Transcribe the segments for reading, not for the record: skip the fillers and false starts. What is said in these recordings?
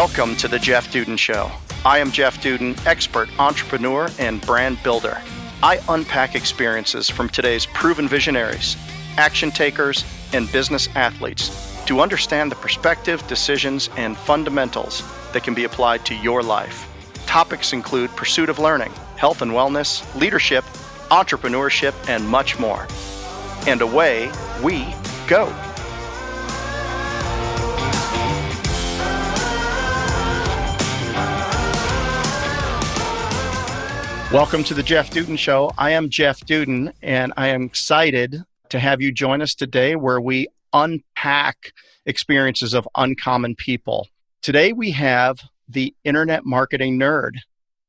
Welcome to The Jeff Dudan Show. I am Jeff Dudan, expert entrepreneur and brand builder. I unpack experiences from today's proven visionaries, action takers, and business athletes to understand the perspective, decisions, and fundamentals that can be applied to your life. Topics include pursuit of learning, health and wellness, leadership, entrepreneurship, and much more. And away we go. Welcome to the Jeff Dudan Show. I am Jeff Dudan, and I am excited to have you join us today where we unpack experiences of uncommon people. Today we have the internet marketing nerd.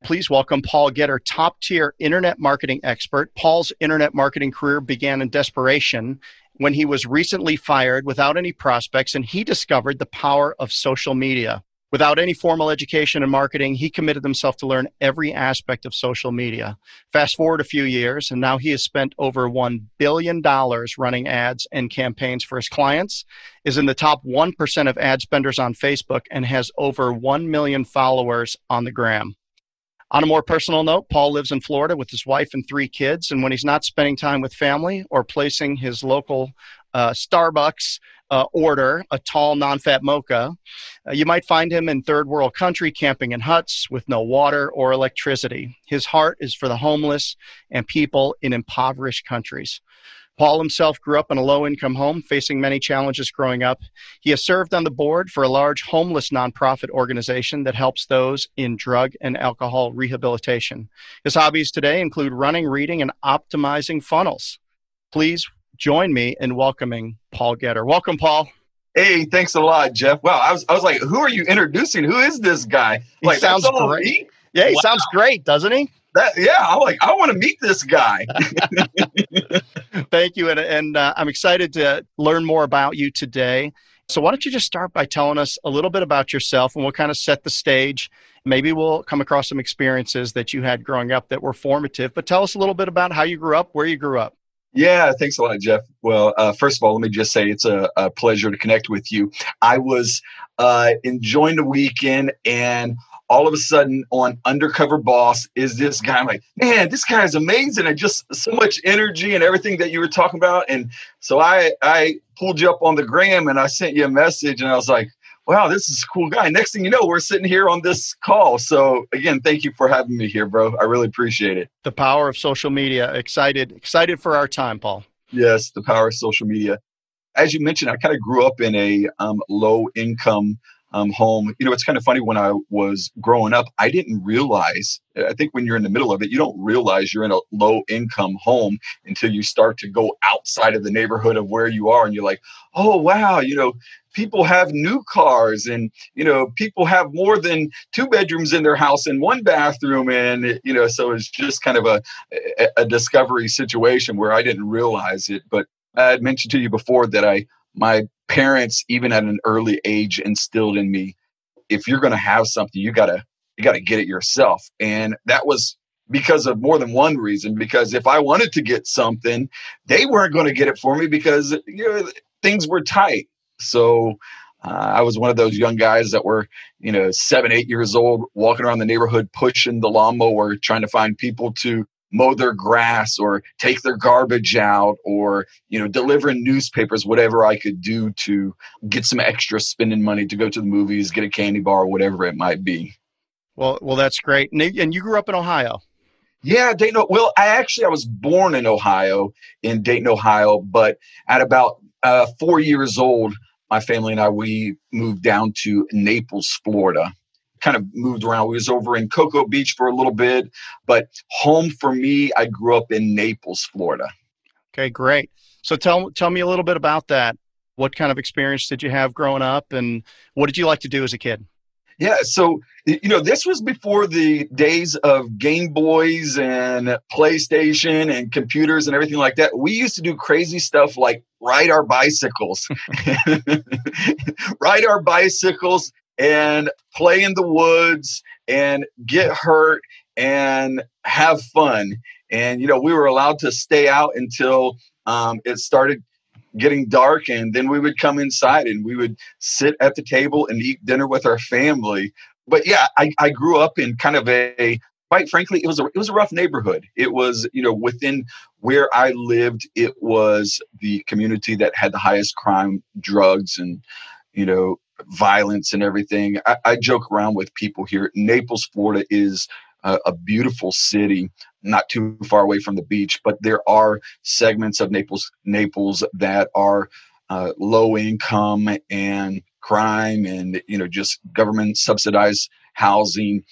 Please welcome Paul Getter, top-tier internet marketing expert. Paul's internet marketing career began in desperation when he was recently fired without any prospects, and he discovered the power of social media. Without any formal education in marketing, he committed himself to learn every aspect of social media. Fast forward a few years, and now he has spent over $1 billion running ads and campaigns for his clients, is in the top 1% of ad spenders on Facebook, and has over 1 million followers on the gram. On a more personal note, Paul lives in Florida with his wife and three kids, and when he's not spending time with family or placing his local Starbucks order a tall non-fat mocha, you might find him in third world country camping in huts with no water or electricity. His heart is for the homeless and people in impoverished countries. Paul himself grew up in a low-income home, facing many challenges growing up. He has served on the board for a large homeless nonprofit organization that helps those in drug and alcohol rehabilitation. His hobbies today include running, reading, and optimizing funnels. Please join me in welcoming Paul Getter. Welcome, Paul. Hey, thanks a lot, Jeff. Wow, I was like, who are you introducing? Who is this guy? Like, he sounds great. Me? Yeah, he sounds great, doesn't he? I'm like, I want to meet this guy. Thank you, and I'm excited to learn more about you today. So why don't you just start by telling us a little bit about yourself, and we'll kind of set the stage. Maybe we'll come across some experiences that you had growing up that were formative, but tell us a little bit about how you grew up, where you grew up. Yeah, thanks a lot, Jeff. Well, first of all, let me just say it's a pleasure to connect with you. I was enjoying the weekend, and all of a sudden on Undercover Boss is this guy. I'm like, man, this guy is amazing. And just so much energy and everything that you were talking about. And so I pulled you up on the gram, and I sent you a message, and I was like, wow, this is a cool guy. Next thing you know, we're sitting here on this call. So again, thank you for having me here, bro. I really appreciate it. The power of social media. Excited for our time, Paul. Yes, the power of social media. As you mentioned, I kind of grew up in a low-income home. You know, it's kind of funny. When I was growing up, I didn't realize, I think when you're in the middle of it, you don't realize you're in a low-income home until you start to go outside of the neighborhood of where you are. And you're like, oh, wow, you know, people have new cars, and, you know, people have more than two bedrooms in their house and one bathroom. And, you know, so it's just kind of a discovery situation where I didn't realize it. But I had mentioned to you before that my parents, even at an early age, instilled in me, if you're going to have something, you got to get it yourself. And that was because of more than one reason, because if I wanted to get something, they weren't going to get it for me because, you know, things were tight. So I was one of those young guys that were, you know, 7, 8 years old, walking around the neighborhood, pushing the lawnmower, trying to find people to mow their grass or take their garbage out or, you know, delivering newspapers, whatever I could do to get some extra spending money to go to the movies, get a candy bar, whatever it might be. Well, that's great. And you grew up in Ohio. Yeah, Dayton. Well, I was born in Ohio, in Dayton, Ohio, but at about 4 years old, my family and I, we moved down to Naples, Florida. Kind of moved around. We was over in Cocoa Beach for a little bit, but home for me, I grew up in Naples, Florida. Okay, great. So tell me a little bit about that. What kind of experience did you have growing up, and what did you like to do as a kid? Yeah, so, you know, this was before the days of Game Boys and PlayStation and computers and everything like that. We used to do crazy stuff like ride our bicycles, and play in the woods and get hurt and have fun. And, you know, we were allowed to stay out until it started getting dark, and then we would come inside and we would sit at the table and eat dinner with our family. But yeah, I grew up in kind of a, quite frankly, it was a rough neighborhood. It was, you know, within where I lived, it was the community that had the highest crime, drugs, and, you know, violence and everything. I joke around with people here. Naples, Florida is a beautiful city, not too far away from the beach, but there are segments of Naples that are low income and crime and, you know, just government subsidized housing.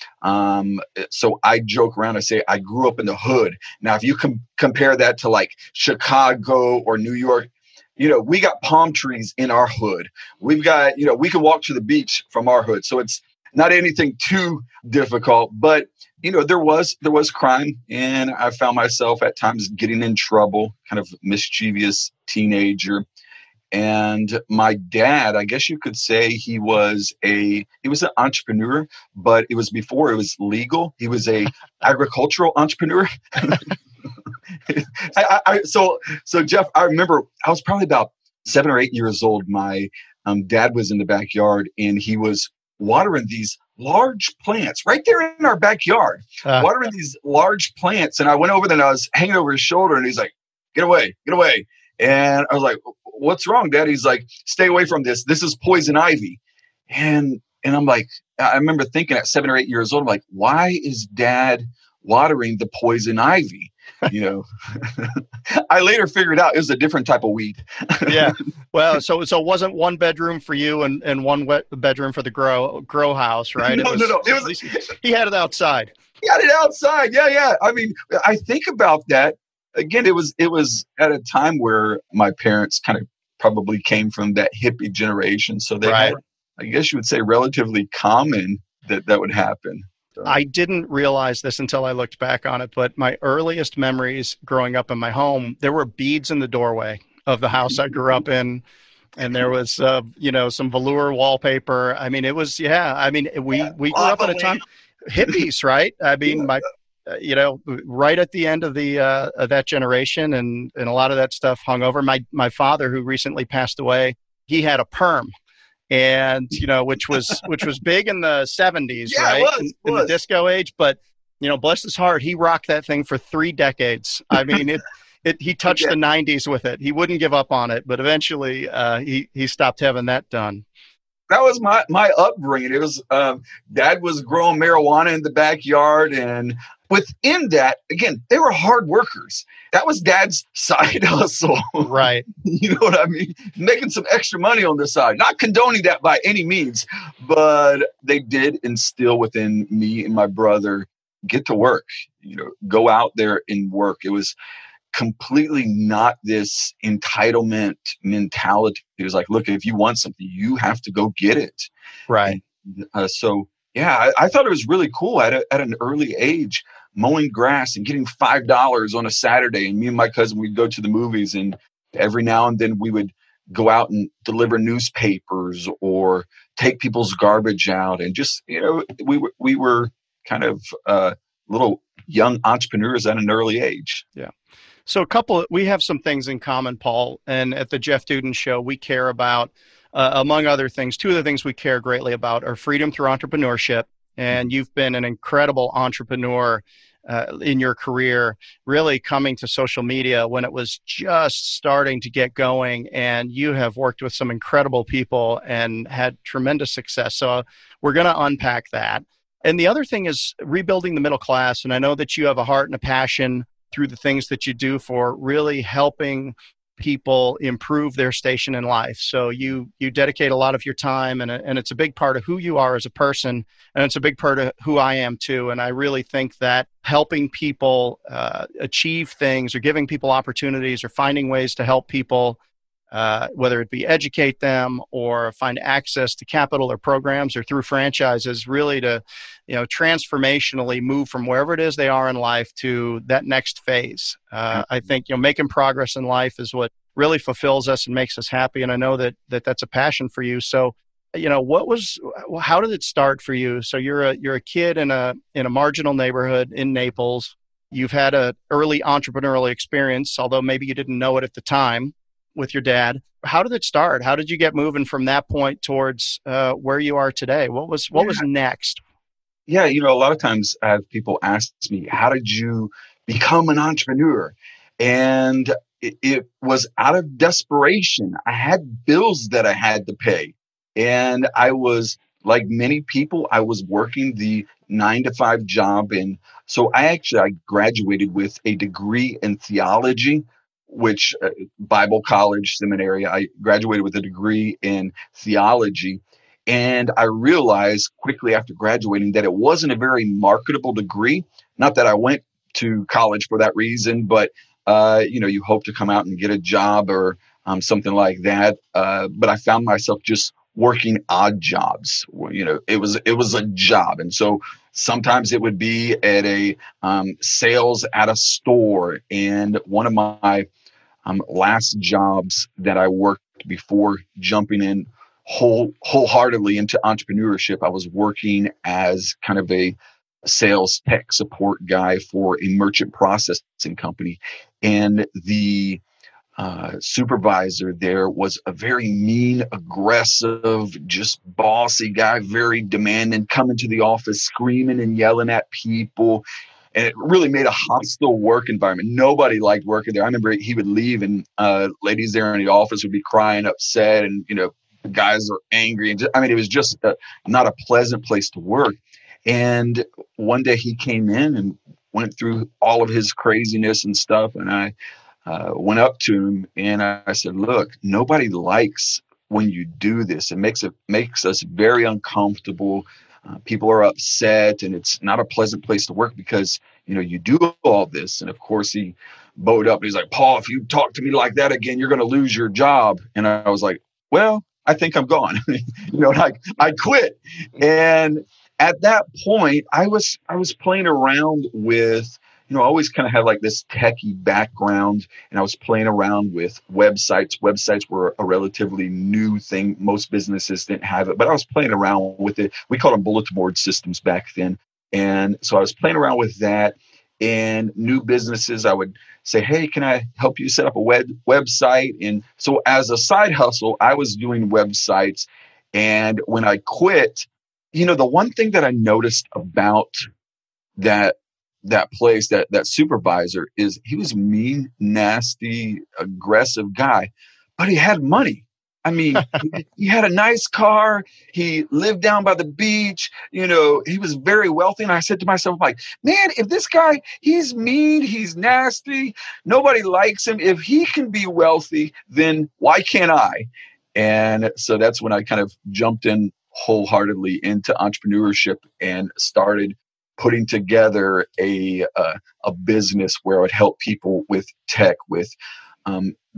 So I joke around, I say, I grew up in the hood. Now, if you compare that to like Chicago or New York, you know, we got palm trees in our hood. We've got, you know, we can walk to the beach from our hood. So it's not anything too difficult, but, you know, there was crime, and I found myself at times getting in trouble, kind of mischievous teenager. And my dad, I guess you could say he was an entrepreneur, but it was before it was legal. He was a agricultural entrepreneur. So Jeff, I remember I was probably about 7 or 8 years old. My dad was in the backyard, and he was watering these large plants right there in our backyard, watering these large plants. And I went over there and I was hanging over his shoulder, and he's like, get away. And I was like, what's wrong, Dad? He's like, stay away from this. This is poison ivy. And I'm like, I remember thinking at 7 or 8 years old, I'm like, why is Dad watering the poison ivy? You know, I later figured out it was a different type of weed. Yeah. Well, so it wasn't one bedroom for you and one bedroom for the grow house, right? No. It was, at least he had it outside. He had it outside. Yeah. I mean, I think about that. Again, it was at a time where my parents kind of probably came from that hippie generation. So they had, I guess you would say, relatively common that would happen. I didn't realize this until I looked back on it, but my earliest memories growing up in my home, there were beads in the doorway of the house I grew up in, and there was, you know, some velour wallpaper. I mean, it was, we grew up at a time, hippies, right? I mean, my, you know, right at the end of the of that generation, and a lot of that stuff hung over. My father, who recently passed away, he had a perm. And, you know, which was big in the 70s, yeah, right? It was. In the disco age. But, you know, bless his heart, he rocked that thing for 3 decades. I mean, he touched the 90s with it. He wouldn't give up on it, but eventually he stopped having that done. That was my upbringing. It was, Dad was growing marijuana in the backyard, and within that, again, they were hard workers. That was Dad's side hustle. Right. You know what I mean? Making some extra money on the side. Not condoning that by any means, but they did instill within me and my brother, get to work, you know, go out there and work. It was completely not this entitlement mentality. It was like, look, if you want something, you have to go get it. Right. And, I thought it was really cool at an early age, mowing grass and getting $5 on a Saturday. And me and my cousin, we'd go to the movies, and every now and then we would go out and deliver newspapers or take people's garbage out. And just, you know, we were kind of little young entrepreneurs at an early age. Yeah. So we have some things in common, Paul. And at the Jeff Dudan Show, we care about, among other things, two of the things we care greatly about are freedom through entrepreneurship. And you've been an incredible entrepreneur in your career, really coming to social media when it was just starting to get going. And you have worked with some incredible people and had tremendous success. So we're going to unpack that. And the other thing is rebuilding the middle class. And I know that you have a heart and a passion through the things that you do for really helping people improve their station in life. So you dedicate a lot of your time, and it's a big part of who you are as a person, and it's a big part of who I am too. And I really think that helping people achieve things, or giving people opportunities, or finding ways to help people, whether it be educate them or find access to capital or programs or through franchises, really to, you know, transformationally move from wherever it is they are in life to that next phase. I think, you know, making progress in life is what really fulfills us and makes us happy. And I know that's a passion for you. So, you know, how did it start for you? So you're a kid in a marginal neighborhood in Naples. You've had an early entrepreneurial experience, although maybe you didn't know it at the time. with your dad. How did it start? How did you get moving from that point towards where you are today? What was next? Yeah, you know, a lot of times people ask me, how did you become an entrepreneur? And it was out of desperation. I had bills that I had to pay. And I was, like many people, I was working the 9-to-5 job. And so I graduated with a degree in theology, which Bible college seminary, I graduated with a degree in theology. And I realized quickly after graduating that it wasn't a very marketable degree. Not that I went to college for that reason, but you hope to come out and get a job or something like that. But I found myself just working odd jobs. You know, it was a job. And so sometimes it would be at a sales at a store. And one of my last jobs that I worked before jumping in wholeheartedly into entrepreneurship, I was working as kind of a sales tech support guy for a merchant processing company. And the supervisor there was a very mean, aggressive, just bossy guy, very demanding, coming to the office, screaming and yelling at people. And it really made a hostile work environment. Nobody liked working there. I remember he would leave and ladies there in the office would be crying, upset, and, you know, guys are angry. And it was just not a pleasant place to work. And one day he came in and went through all of his craziness and stuff. And I went up to him and I said, look, nobody likes when you do this. It makes us very uncomfortable. People are upset and it's not a pleasant place to work because, you know, you do all this. And of course he bowed up and he's like, Paul, if you talk to me like that again, you're going to lose your job. And I was like, well, I think I'm gone. You know, like I quit. And at that point I was playing around with, you know, I always kind of had like this techie background, and I was playing around with websites. Websites were a relatively new thing. Most businesses didn't have it, but I was playing around with it. We called them bulletin board systems back then. And so I was playing around with that, and new businesses, I would say, hey, can I help you set up a website? And so as a side hustle, I was doing websites. And when I quit, you know, the one thing that I noticed about that place, that supervisor, is he was mean, nasty, aggressive guy, but he had money. I mean, he had a nice car. He lived down by the beach. You know, he was very wealthy. And I said to myself, like, man, if this guy, he's mean, he's nasty, nobody likes him. If he can be wealthy, then why can't I? And so that's when I kind of jumped in wholeheartedly into entrepreneurship and started putting together a business where I would help people with tech, with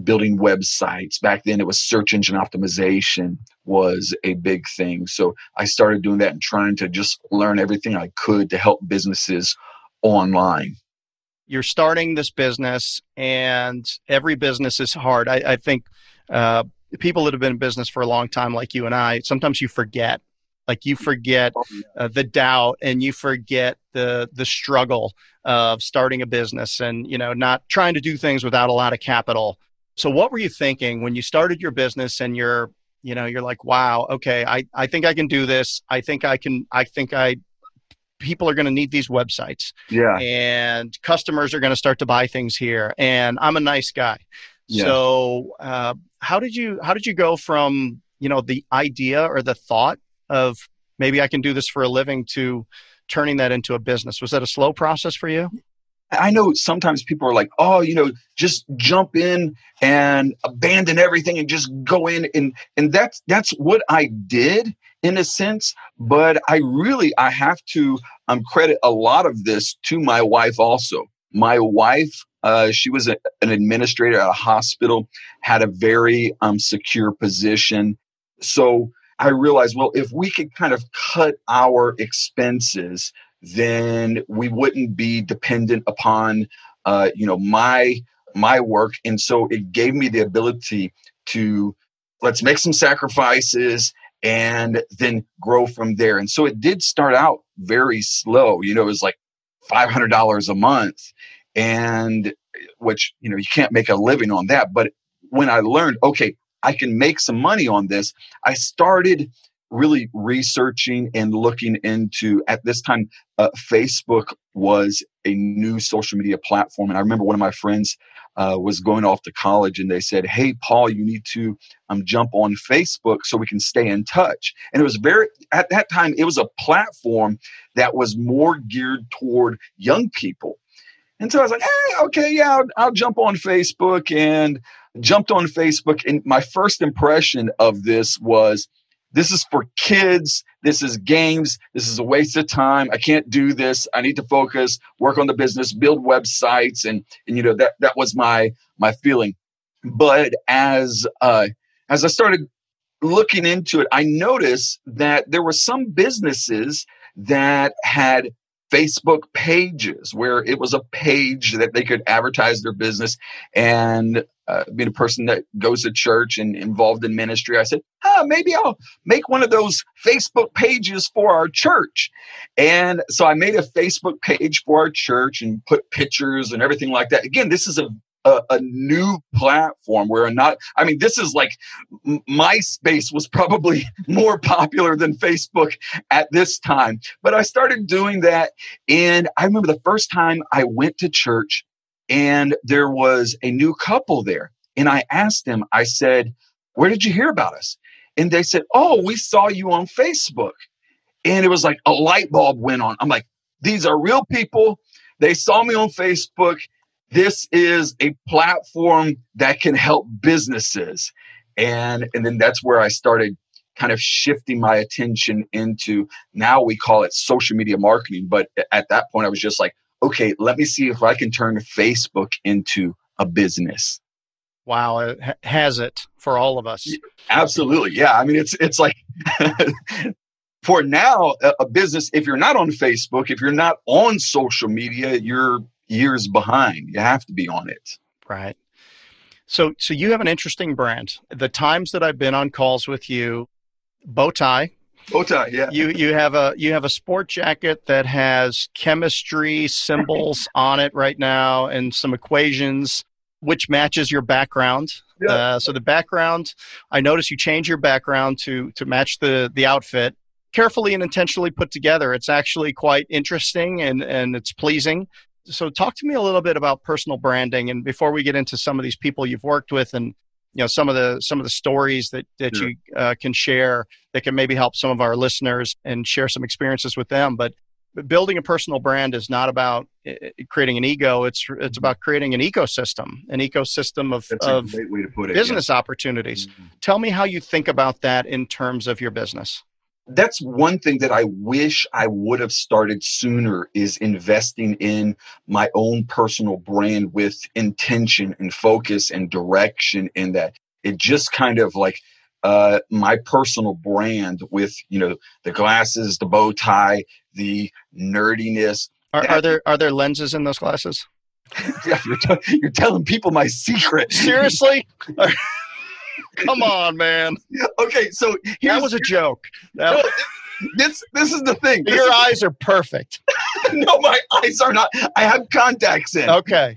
building websites. Back then, it was search engine optimization was a big thing. So I started doing that and trying to just learn everything I could to help businesses online. You're starting this business, and every business is hard. I think people that have been in business for a long time, like you and I, sometimes you forget. Like you forget the doubt, and you forget the struggle of starting a business, and, you know, not trying to do things without a lot of capital. So what were you thinking when you started your business and you're like, wow, okay, I think I can do this. People are going to need these websites. Yeah. And customers are going to start to buy things here, and I'm a nice guy. Yeah. So how did you go from, you know, the idea or the thought of maybe I can do this for a living to turning that into a business? Was that a slow process for you? I know sometimes people are like, oh, you know, just jump in and abandon everything and just go in. And that's what I did in a sense. But I have to credit a lot of this to my wife also. My wife, she was an administrator at a hospital, had a very secure position. So I realized, well, if we could kind of cut our expenses, then we wouldn't be dependent upon, my work. And so it gave me the ability to, let's make some sacrifices and then grow from there. And so it did start out very slow. You know, it was like $500 a month, and which, you know, you can't make a living on that, but when I learned, okay, I can make some money on this, I started really researching and looking into, at this time, Facebook was a new social media platform. And I remember one of my friends was going off to college and they said, hey, Paul, you need to jump on Facebook so we can stay in touch. And it was at that time, it was a platform that was more geared toward young people. And so I was like, hey, okay, yeah, I'll jump on Facebook, and jumped on Facebook. And my first impression of this was, this is for kids. This is games. This is a waste of time. I can't do this. I need to focus, work on the business, build websites. And you know, that was my feeling. But as I started looking into it, I noticed that there were some businesses that had Facebook pages where it was a page that they could advertise their business. And being a person that goes to church and involved in ministry, I said, maybe I'll make one of those Facebook pages for our church. And so I made a Facebook page for our church and put pictures and everything like that. Again, this is a new platform where this is like MySpace was probably more popular than Facebook at this time. But I started doing that. And I remember the first time I went to church and there was a new couple there. And I asked them, I said, where did you hear about us? And they said, oh, we saw you on Facebook. And it was like a light bulb went on. I'm like, these are real people. They saw me on Facebook. This is a platform that can help businesses. And then that's where I started kind of shifting my attention into, now we call it social media marketing. But at that point, I was just like, okay, let me see if I can turn Facebook into a business. Wow, it has it for all of us. Absolutely. Yeah. I mean, it's like for now, a business, if you're not on Facebook, if you're not on social media, you're years behind. You have to be on it. Right. So you have an interesting brand. The times that I've been on calls with you, bow tie, yeah. You have a sport jacket that has chemistry symbols on it right now and some equations, which matches your background. Yeah. So the background, I notice you change your background to match the outfit. Carefully and intentionally put together. It's actually quite interesting and it's pleasing. So talk to me a little bit about personal branding, and before we get into some of these people you've worked with, and you know some of the stories that sure. you can share that can maybe help some of our listeners and share some experiences with them. But building a personal brand is not about creating an ego; it's about creating an ecosystem of That's of a great way to put it, business yeah. opportunities. Mm-hmm. Tell me how you think about that in terms of your business. That's one thing that I wish I would have started sooner, is investing in my own personal brand with intention and focus and direction, in that it just kind of like my personal brand with, you know, the glasses, the bow tie, the nerdiness. Are there lenses in those glasses? Yeah, you're telling people my secret. Seriously? Come on, man. Okay, so that was a joke. No, this is the thing. Your eyes are perfect. No, my eyes are not. I have contacts in. Okay.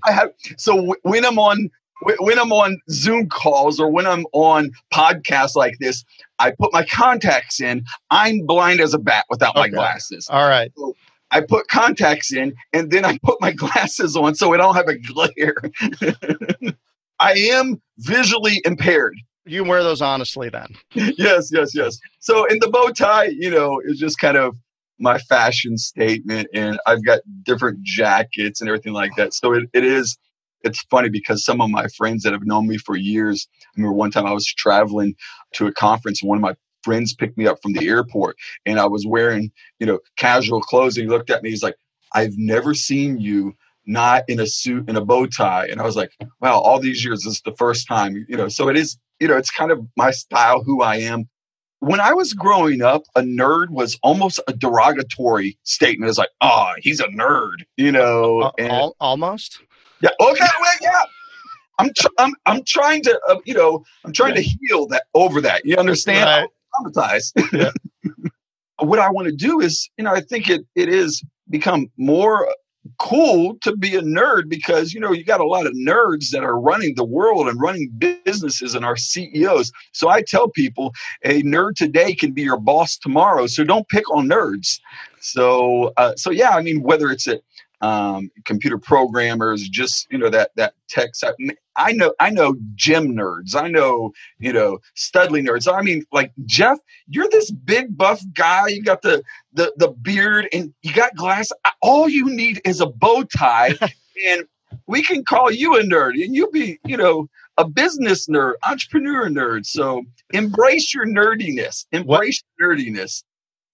When I'm on Zoom calls or when I'm on podcasts like this, I put my contacts in. I'm blind as a bat without my glasses. All right. So, I put contacts in and then I put my glasses on so I don't have a glare. I am visually impaired. You wear those honestly then. Yes. So in the bow tie, you know, it's just kind of my fashion statement, and I've got different jackets and everything like that. So it's funny because some of my friends that have known me for years, I remember one time I was traveling to a conference and one of my friends picked me up from the airport and I was wearing, you know, casual clothes, and he looked at me, he's like, I've never seen you not in a suit and a bow tie. And I was like, wow, all these years, this is the first time, you know, so it is, you know, it's kind of my style, who I am. When I was growing up, a nerd was almost a derogatory statement. It's like, oh, he's a nerd, you know. Almost? Yeah. Okay. Well, yeah. I'm trying to, you know, I'm trying to heal that over that. You understand? Right. I'm traumatized. Yeah. What I want to do is, you know, I think it is become more cool to be a nerd because, you know, you got a lot of nerds that are running the world and running businesses and are CEOs. So I tell people a nerd today can be your boss tomorrow. So don't pick on nerds. So yeah, I mean, whether it's a computer programmers, just, you know, that tech side. I know gym nerds. I know, you know, studly nerds. I mean, like, Jeff, you're this big buff guy. You got the beard and you got glasses. All you need is a bow tie and we can call you a nerd and you'll be, you know, a business nerd, entrepreneur nerd. So embrace your nerdiness,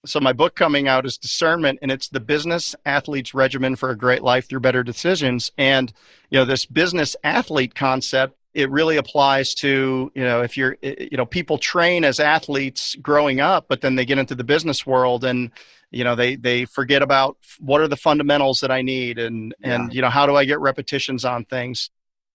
So my book coming out is Discernment, and it's the business athlete's regimen for a great life through better decisions. And, you know, this business athlete concept, it really applies to, you know, if you're, you know, people train as athletes growing up, but then they get into the business world and, you know, they forget about what are the fundamentals that I need and, you know, how do I get repetitions on things?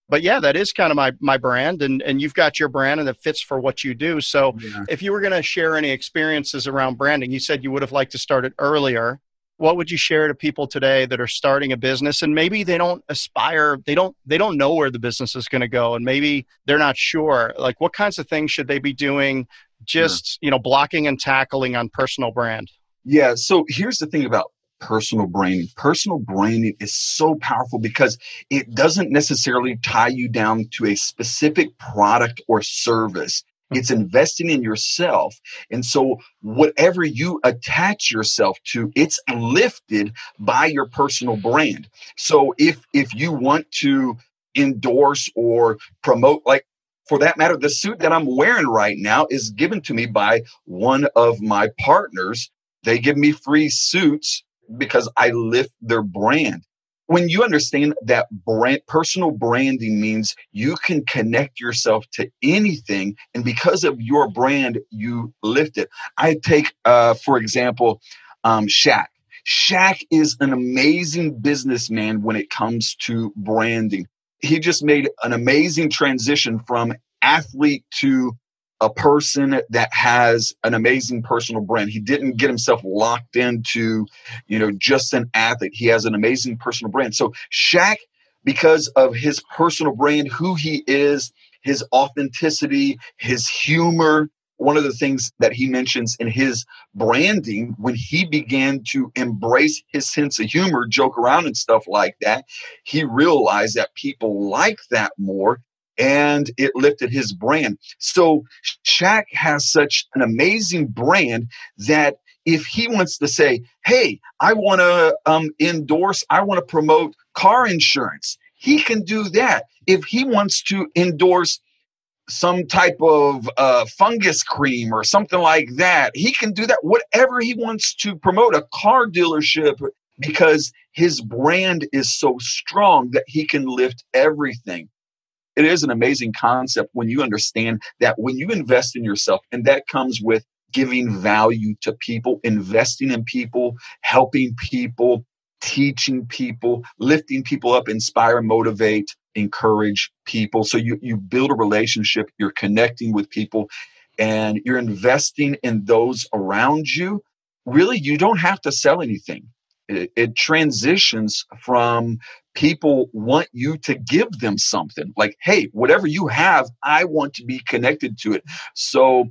But yeah, that is kind of my brand, and you've got your brand and it fits for what you do. So if you were going to share any experiences around branding, you said you would have liked to start it earlier. What would you share to people today that are starting a business and maybe they don't aspire, they don't know where the business is going to go and maybe they're not sure, like, what kinds of things should they be doing? Just, you know, blocking and tackling on personal brand. Yeah. So here's the thing about personal branding. Personal branding is so powerful because it doesn't necessarily tie you down to a specific product or service. It's investing in yourself. And so whatever you attach yourself to, it's lifted by your personal brand. So if you want to endorse or promote, like, for that matter, the suit that I'm wearing right now is given to me by one of my partners. They give me free suits because I lift their brand. When you understand that brand, personal branding means you can connect yourself to anything. And because of your brand, you lift it. I take, for example, Shaq. Shaq is an amazing businessman when it comes to branding. He just made an amazing transition from athlete to a person that has an amazing personal brand. He didn't get himself locked into, you know, just an athlete. He has an amazing personal brand. So Shaq, because of his personal brand, who he is, his authenticity, his humor, one of the things that he mentions in his branding, when he began to embrace his sense of humor, joke around and stuff like that, he realized that people like that more. And it lifted his brand. So Shaq has such an amazing brand that if he wants to say, hey, I want to endorse, I want to promote car insurance, he can do that. If he wants to endorse some type of fungus cream or something like that, he can do that. Whatever he wants to promote, a car dealership, because his brand is so strong that he can lift everything. It is an amazing concept when you understand that when you invest in yourself, and that comes with giving value to people, investing in people, helping people, teaching people, lifting people up, inspire, motivate, encourage people. So you build a relationship, you're connecting with people, and you're investing in those around you. Really, you don't have to sell anything. It transitions from people want you to give them something like, hey, whatever you have, I want to be connected to it. So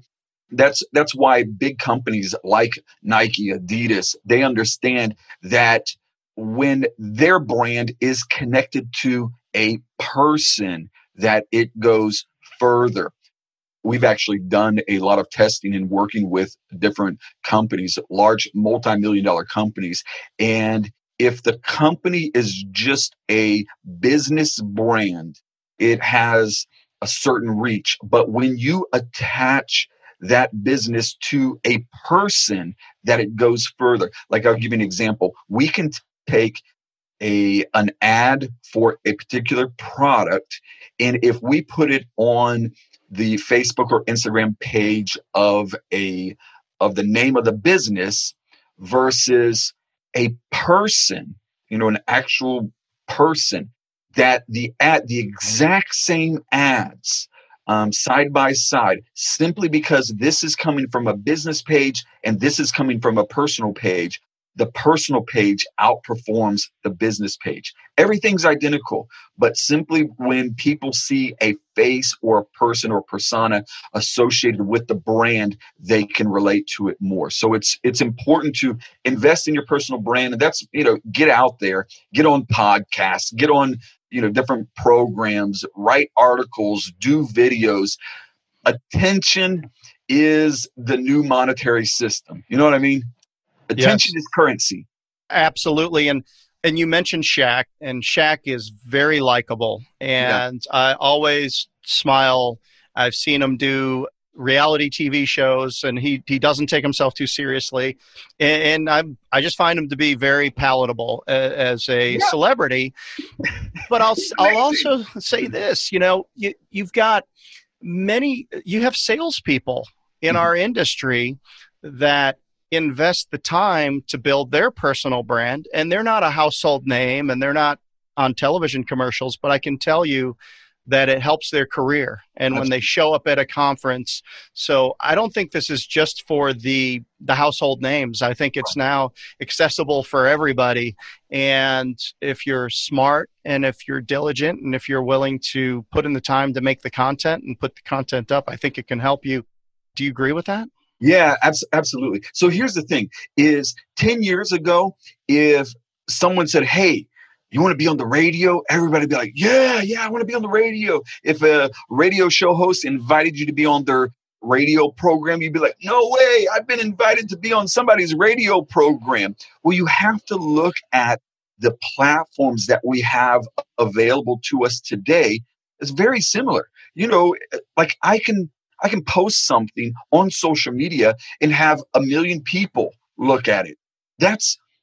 that's why big companies like Nike, Adidas, they understand that when their brand is connected to a person, that it goes further. We've actually done a lot of testing and working with different companies, large multi-million-dollar companies. And if the company is just a business brand, it has a certain reach. But when you attach that business to a person, that it goes further. Like, I'll give you an example. We can take an ad for a particular product, and if we put it on the Facebook or Instagram page of the name of the business versus a person, you know, an actual person, that the exact same ads side by side, simply because this is coming from a business page and this is coming from a personal page, the personal page outperforms the business page. Everything's identical, but simply when people see a face or a person or persona associated with the brand, they can relate to it more. So it's important to invest in your personal brand. And that's, get out there, get on podcasts, get on, different programs, write articles, do videos. Attention is the new monetary system. You know what I mean? Attention is currency. Absolutely. And you mentioned Shaq, and Shaq is very likable. And I always smile. I've seen him do reality TV shows, and he doesn't take himself too seriously. And I just find him to be very palatable as a celebrity. But I'll also say this, you've got you have salespeople in our industry that invest the time to build their personal brand, and they're not a household name and they're not on television commercials, but I can tell you that it helps their career and when they show up at a conference. So I don't think this is just for the household names. I think it's now accessible for everybody. And if you're smart and if you're diligent and if you're willing to put in the time to make the content and put the content up, I think it can help you. Do you agree with that? Yeah, absolutely. So here's the thing is 10 years ago, if someone said, hey, you want to be on the radio? Everybody would be like, yeah, I want to be on the radio. If a radio show host invited you to be on their radio program, you'd be like, no way, I've been invited to be on somebody's radio program. Well, you have to look at the platforms that we have available to us today. It's very similar. Like I can post something on social media and have 1 million people look at it.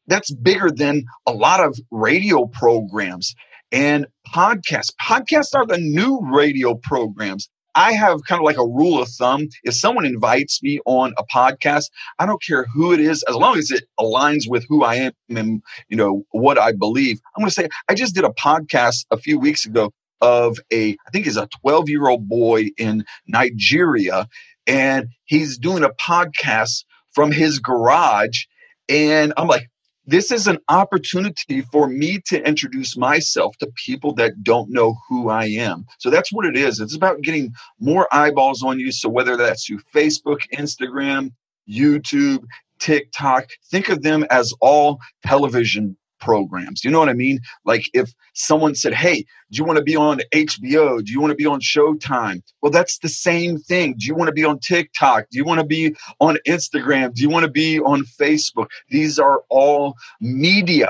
That's bigger than a lot of radio programs and podcasts. Podcasts are the new radio programs. I have kind of like a rule of thumb. If someone invites me on a podcast, I don't care who it is, as long as it aligns with who I am and, what I believe. I'm going to say, I just did a podcast a few weeks ago of I think he's a 12-year-old boy in Nigeria, and he's doing a podcast from his garage. And I'm like, this is an opportunity for me to introduce myself to people that don't know who I am. So that's what it is. It's about getting more eyeballs on you. So whether that's through Facebook, Instagram, YouTube, TikTok, think of them as all television programs. You know what I mean? Like if someone said, hey, do you want to be on HBO? Do you want to be on Showtime? Well, that's the same thing. Do you want to be on TikTok? Do you want to be on Instagram? Do you want to be on Facebook? These are all media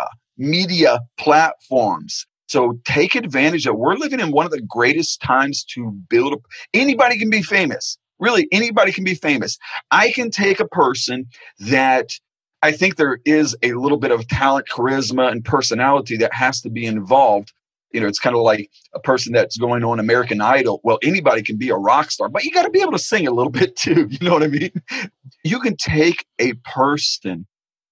platforms. So take advantage of it. We're living in one of the greatest times to build up. Anybody can be famous. Really, anybody can be famous. I can take a person that I think there is a little bit of talent, charisma, and personality that has to be involved. It's kind of like a person that's going on American Idol. Well, anybody can be a rock star, but you got to be able to sing a little bit too. You know what I mean? You can take a person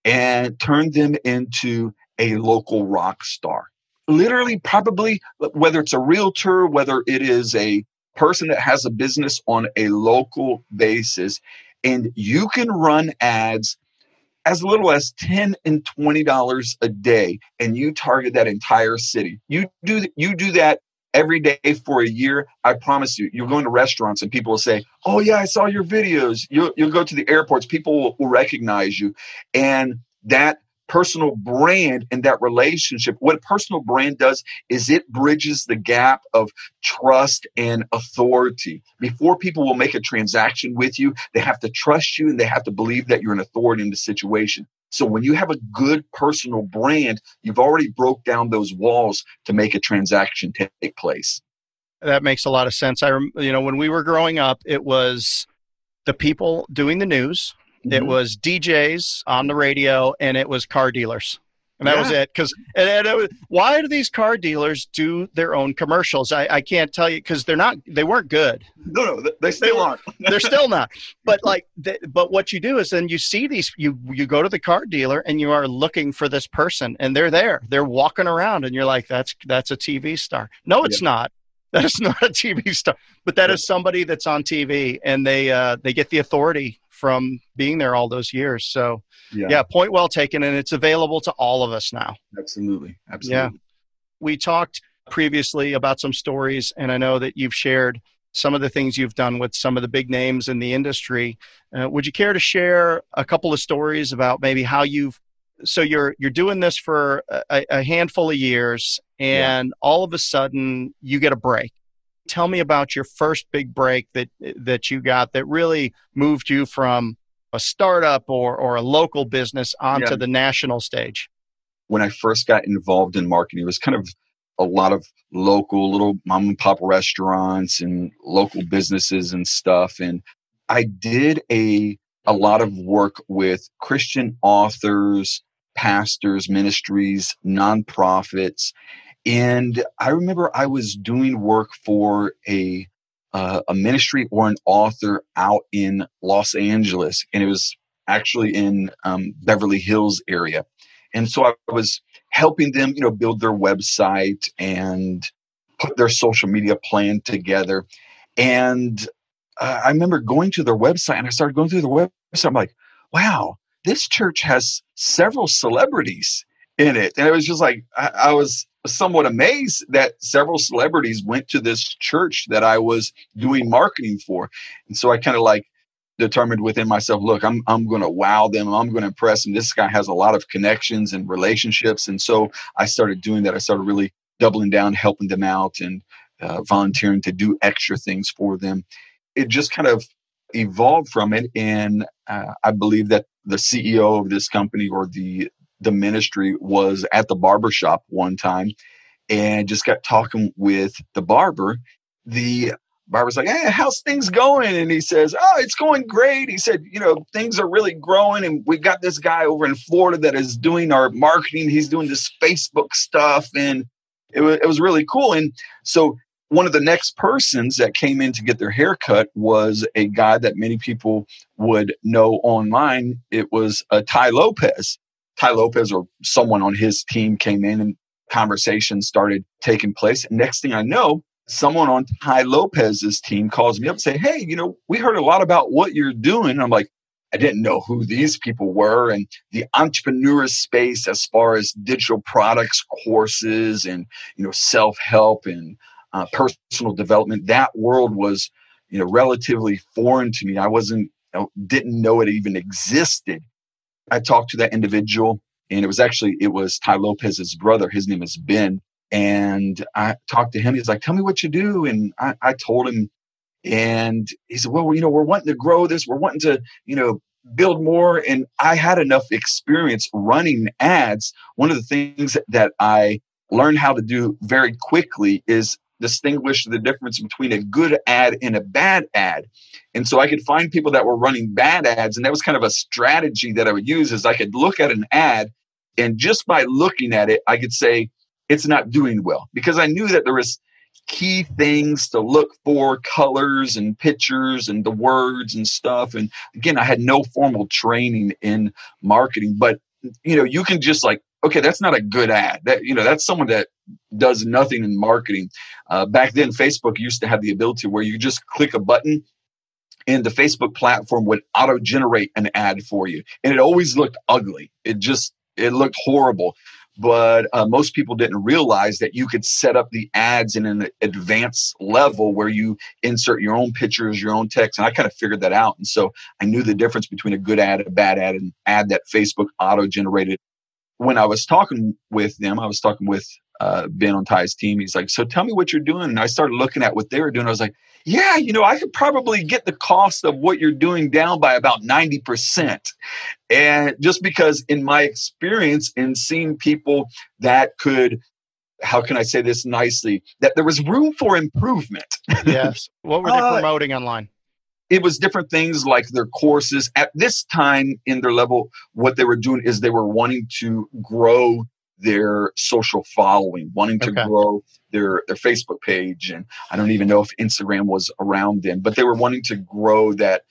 and turn them into a local rock star. Literally, probably, whether it's a realtor, whether it is a person that has a business on a local basis, and you can run ads as little as $10 and $20 a day, and you target that entire city. You do that every day for a year, I promise you, you'll go into restaurants and people will say, oh yeah, I saw your videos. You'll go to the airports, people will recognize you. And that personal brand and that relationship, what a personal brand does is it bridges the gap of trust and authority. Before people will make a transaction with you, they have to trust you and they have to believe that you're an authority in the situation. So when you have a good personal brand, you've already broke down those walls to make a transaction take place. That makes a lot of sense. When we were growing up, it was the people doing the news. It was DJs on the radio, and it was car dealers. And that was it. Because why do these car dealers do their own commercials? I can't tell you because they weren't good. No, they still aren't. They're still not. But but what you do is then you see these. You go to the car dealer and you are looking for this person, and they're there. They're walking around, and you're like, that's a TV star. No, it's not. That is not a TV star, but that is somebody that's on TV, and they get the authority from being there all those years. So yeah, point well taken. And it's available to all of us now. Absolutely. Yeah. We talked previously about some stories, and I know that you've shared some of the things you've done with some of the big names in the industry. Would you care to share a couple of stories about maybe how you've, so you're doing this for a handful of years, and all of a sudden you get a break. Tell me about your first big break that you got that really moved you from a startup or a local business onto the national stage. When I first got involved in marketing, it was kind of a lot of local little mom and pop restaurants and local businesses and stuff. And I did a lot of work with Christian authors, pastors, ministries, nonprofits. And I remember I was doing work for a ministry or an author out in Los Angeles, and it was actually in Beverly Hills area. And so I was helping them, build their website and put their social media plan together. And I remember going to their website, and I started going through the website. I'm like, wow, this church has several celebrities in it. And it was just like, I was somewhat amazed that several celebrities went to this church that I was doing marketing for. And so I kind of determined within myself, look, I'm going to wow them. I'm going to impress them. This guy has a lot of connections and relationships. And so I started doing that. I started really doubling down, helping them out, and volunteering to do extra things for them. It just kind of evolved from it. And I believe that the CEO of this company or the ministry was at the barbershop one time and just got talking with the barber. The barber's like, hey, how's things going? And he says, oh, it's going great. He said, things are really growing. And we got this guy over in Florida that is doing our marketing. He's doing this Facebook stuff. And it was really cool. And so one of the next persons that came in to get their haircut was a guy that many people would know online. It was Tai Lopez. Tai Lopez or someone on his team came in, and conversations started taking place. And next thing I know, someone on Tai Lopez's team calls me up and say, hey, we heard a lot about what you're doing. And I'm like, I didn't know who these people were. And the entrepreneur space as far as digital products, courses, and, self-help and personal development, that world was, relatively foreign to me. I didn't know it even existed. I talked to that individual, and it was Tai Lopez's brother. His name is Ben. And I talked to him. He's like, tell me what you do. And I told him, and he said, well, we're wanting to grow this. We're wanting to, build more. And I had enough experience running ads. One of the things that I learned how to do very quickly is distinguish the difference between a good ad and a bad ad. And so I could find people that were running bad ads. And that was kind of a strategy that I would use, is I could look at an ad, and just by looking at it, I could say, it's not doing well, because I knew that there was key things to look for, colors and pictures and the words and stuff. And again, I had no formal training in marketing, but you can just okay, that's not a good ad. That, that's someone that does nothing in marketing. Back then, Facebook used to have the ability where you just click a button and the Facebook platform would auto-generate an ad for you. And it always looked ugly. It looked horrible. But most people didn't realize that you could set up the ads in an advanced level where you insert your own pictures, your own text. And I kind of figured that out. And so I knew the difference between a good ad and a bad ad, and an ad that Facebook auto-generated. When I was talking with them, I was talking with Ben on Ty's team. He's like, so tell me what you're doing. And I started looking at what they were doing. I was like, yeah, I could probably get the cost of what you're doing down by about 90%. And just because in my experience in seeing people that could, how can I say this nicely, that there was room for improvement. Yes. What were they promoting online? It was different things like their courses. At this time in their level, what they were doing is they were wanting to grow their social following, wanting to grow their Facebook page. And I don't even know if Instagram was around then, but they were wanting to grow that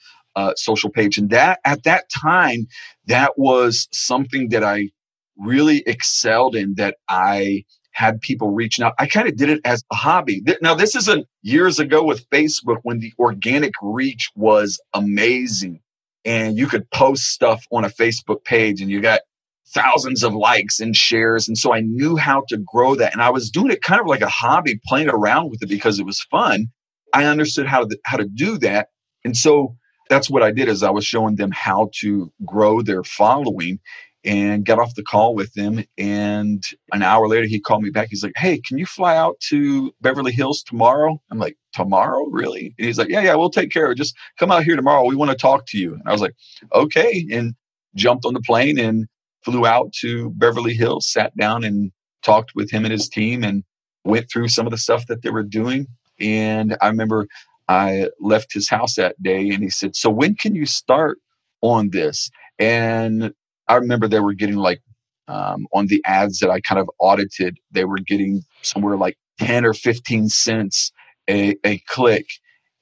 social page. And that at that time, that was something that I really excelled in, that I had people reaching out. I kind of did it as a hobby. Now, this isn't years ago with Facebook when the organic reach was amazing. and you could post stuff on a Facebook page and you got thousands of likes and shares. And so I knew how to grow that. And I was doing it kind of like a hobby, playing around with it because it was fun. I understood how to do that. And so that's what I did, is I was showing them how to grow their following, and got off the call with him. And an hour later, he called me back. He's like, "Hey, can you fly out to Beverly Hills tomorrow?" I'm like, "Tomorrow? Really?" And he's like, "Yeah, we'll take care of it. Just come out here tomorrow. We want to talk to you." And I was like, "Okay." And jumped on the plane and flew out to Beverly Hills, sat down and talked with him and his team and went through some of the stuff that they were doing. And I remember I left his house that day and he said, "So when can you start on this?" And I remember they were getting like, on the ads that I kind of audited, they were getting somewhere like 10 or 15 cents a click.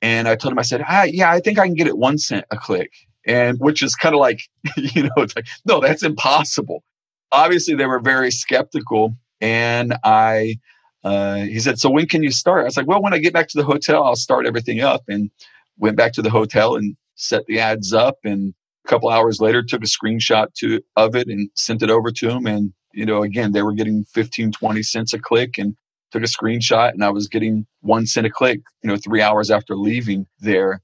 And I told him, I said, I think I can get it 1 cent a click. And which is kind of like, it's like, no, that's impossible. Obviously, they were very skeptical. And he said, "So when can you start?" I was like, "Well, when I get back to the hotel, I'll start everything up." And went back to the hotel and set the ads up, and couple hours later, took a screenshot of it and sent it over to him. And, again, they were getting 15, 20 cents a click, and took a screenshot, and I was getting 1 cent a click, 3 hours after leaving there.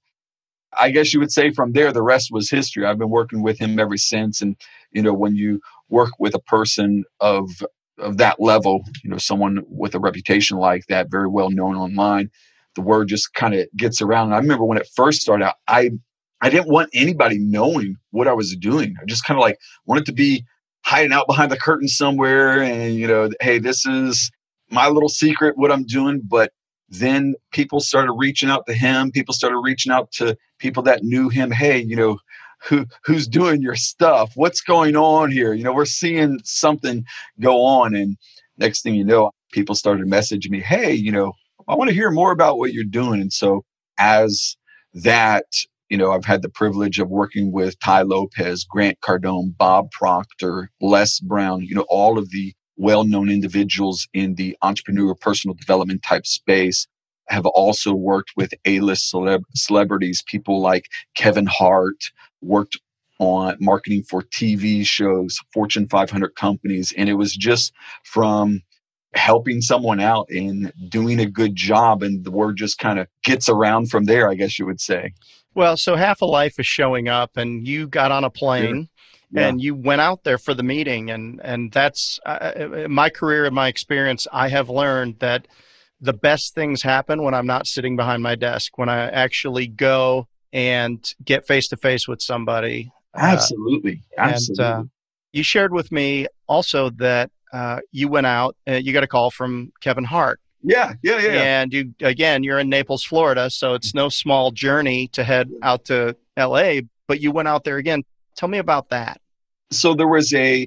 I guess you would say from there, the rest was history. I've been working with him ever since. And, when you work with a person of that level, someone with a reputation like that, very well known online, the word just kind of gets around. And I remember when it first started out, I didn't want anybody knowing what I was doing. I just kind of like wanted to be hiding out behind the curtain somewhere and, hey, this is my little secret, what I'm doing. But then people started reaching out to him. People started reaching out to people that knew him. Hey, who's doing your stuff? What's going on here? We're seeing something go on. And next thing you know, people started messaging me, "Hey, I want to hear more about what you're doing." And so as that, I've had the privilege of working with Tai Lopez, Grant Cardone, Bob Proctor, Les Brown, all of the well-known individuals in the entrepreneur personal development type space. I have also worked with A-list celebrities, people like Kevin Hart, worked on marketing for TV shows, Fortune 500 companies. And it was just from helping someone out and doing a good job. And the word just kind of gets around from there, I guess you would say. Well, so half a life is showing up, and you got on a plane, yeah. And you went out there for the meeting. And that's my career and my experience. I have learned that the best things happen when I'm not sitting behind my desk, when I actually go and get face to face with somebody. Absolutely. And you shared with me also that you went out, you got a call from Kevin Hart. Yeah. And you're in Naples, Florida, so it's no small journey to head out to LA, but you went out there again. Tell me about that. So there was a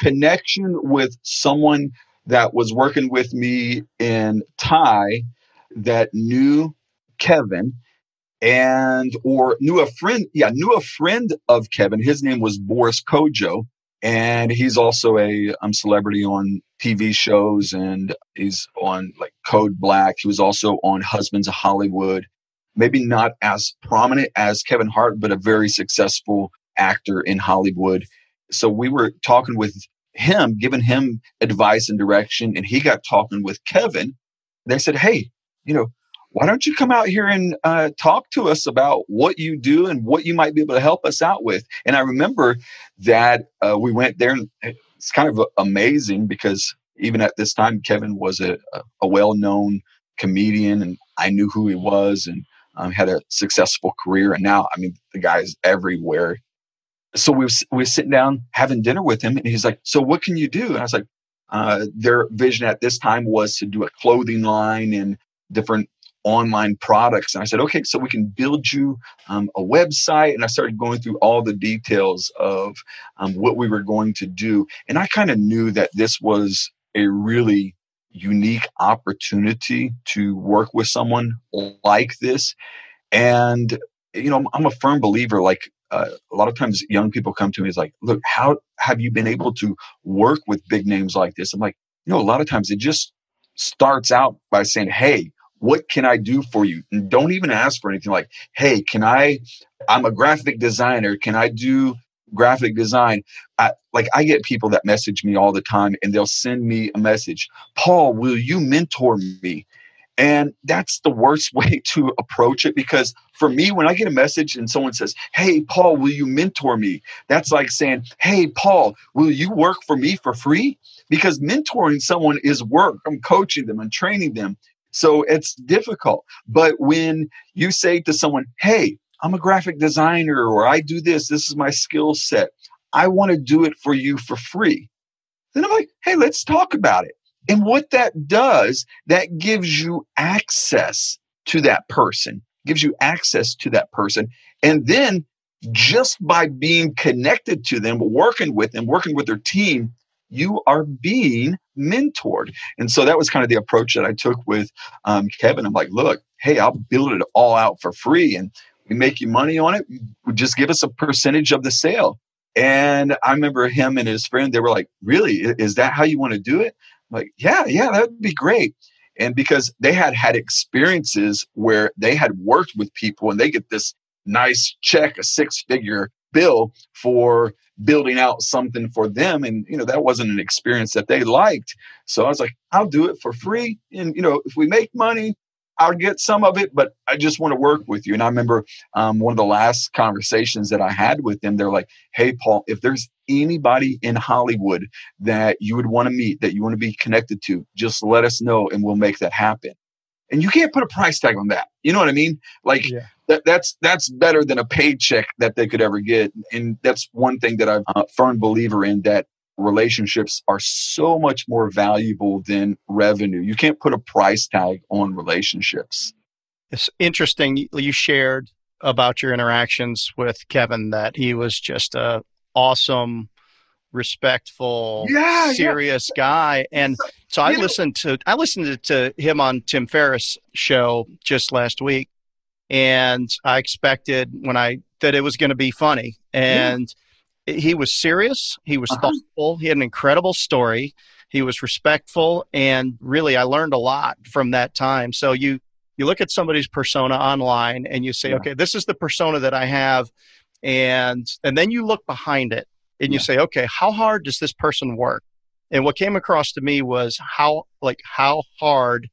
connection with someone that was working with me in Thai that knew Kevin knew a friend of Kevin. His name was Boris Kojo. And he's also a celebrity on TV shows, and he's on like Code Black. He was also on Husbands of Hollywood, maybe not as prominent as Kevin Hart, but a very successful actor in Hollywood. So we were talking with him, giving him advice and direction, and he got talking with Kevin. They said, "Hey, why don't you come out here and talk to us about what you do and what you might be able to help us out with?" And I remember that we went there, and it's kind of amazing because even at this time, Kevin was a well-known comedian, and I knew who he was, and had a successful career. And now, the guy's everywhere. So we were sitting down having dinner with him, and he's like, "So what can you do?" And I was like, their vision at this time was to do a clothing line and different online products. And I said, "Okay, so we can build you a website." And I started going through all the details of what we were going to do. And I kind of knew that this was a really unique opportunity to work with someone like this. And, I'm a firm believer, like a lot of times young people come to me, it's like, "Look, how have you been able to work with big names like this?" I'm like, a lot of times it just starts out by saying, "Hey, what can I do for you? And don't even ask for anything like, hey, I'm a graphic designer. Can I do graphic design? I get people that message me all the time and they'll send me a message. Paul, will you mentor me? And that's the worst way to approach it, because for me, when I get a message and someone says, hey, Paul, will you mentor me? That's like saying, hey, Paul, will you work for me for free? Because mentoring someone is work. I'm coaching them and training them. So it's difficult. But when you say to someone, hey, I'm a graphic designer, or I do this, this is my skill set, I want to do it for you for free. Then I'm like, hey, let's talk about it. And what that does, that gives you access to that person, And then just by being connected to them, working with their team, you are being mentored. And so that was kind of the approach that I took with Kevin. I'm like, look, hey, I'll build it all out for free. And we make you money on it. You just give us a percentage of the sale. And I remember him and his friend, they were like, really? Is that how you want to do it? Like, yeah, that would be great. And because they had experiences where they had worked with people and they get this nice check, a 6-figure bill for building out something for them. And, that wasn't an experience that they liked. So I was like, I'll do it for free. And, if we make money, I'll get some of it, but I just want to work with you. And I remember one of the last conversations that I had with them, they're like, hey, Paul, if there's anybody in Hollywood that you would want to meet, that you want to be connected to, just let us know and we'll make that happen. And you can't put a price tag on that. You know what I mean? Like, yeah. That's better than a paycheck that they could ever get. And that's one thing that I'm a firm believer in, that relationships are so much more valuable than revenue. You can't put a price tag on relationships. It's interesting. You shared about your interactions with Kevin, that he was just an awesome, respectful, serious guy. And so I listened to him on Tim Ferriss' show just last week. And I expected that it was going to be funny. And he was serious. He was thoughtful. He had an incredible story. He was respectful. And really, I learned a lot from that time. So you look at somebody's persona online and you say, okay, this is the persona that I have. And then you look behind it and you say, okay, how hard does this person work? And what came across to me was how hard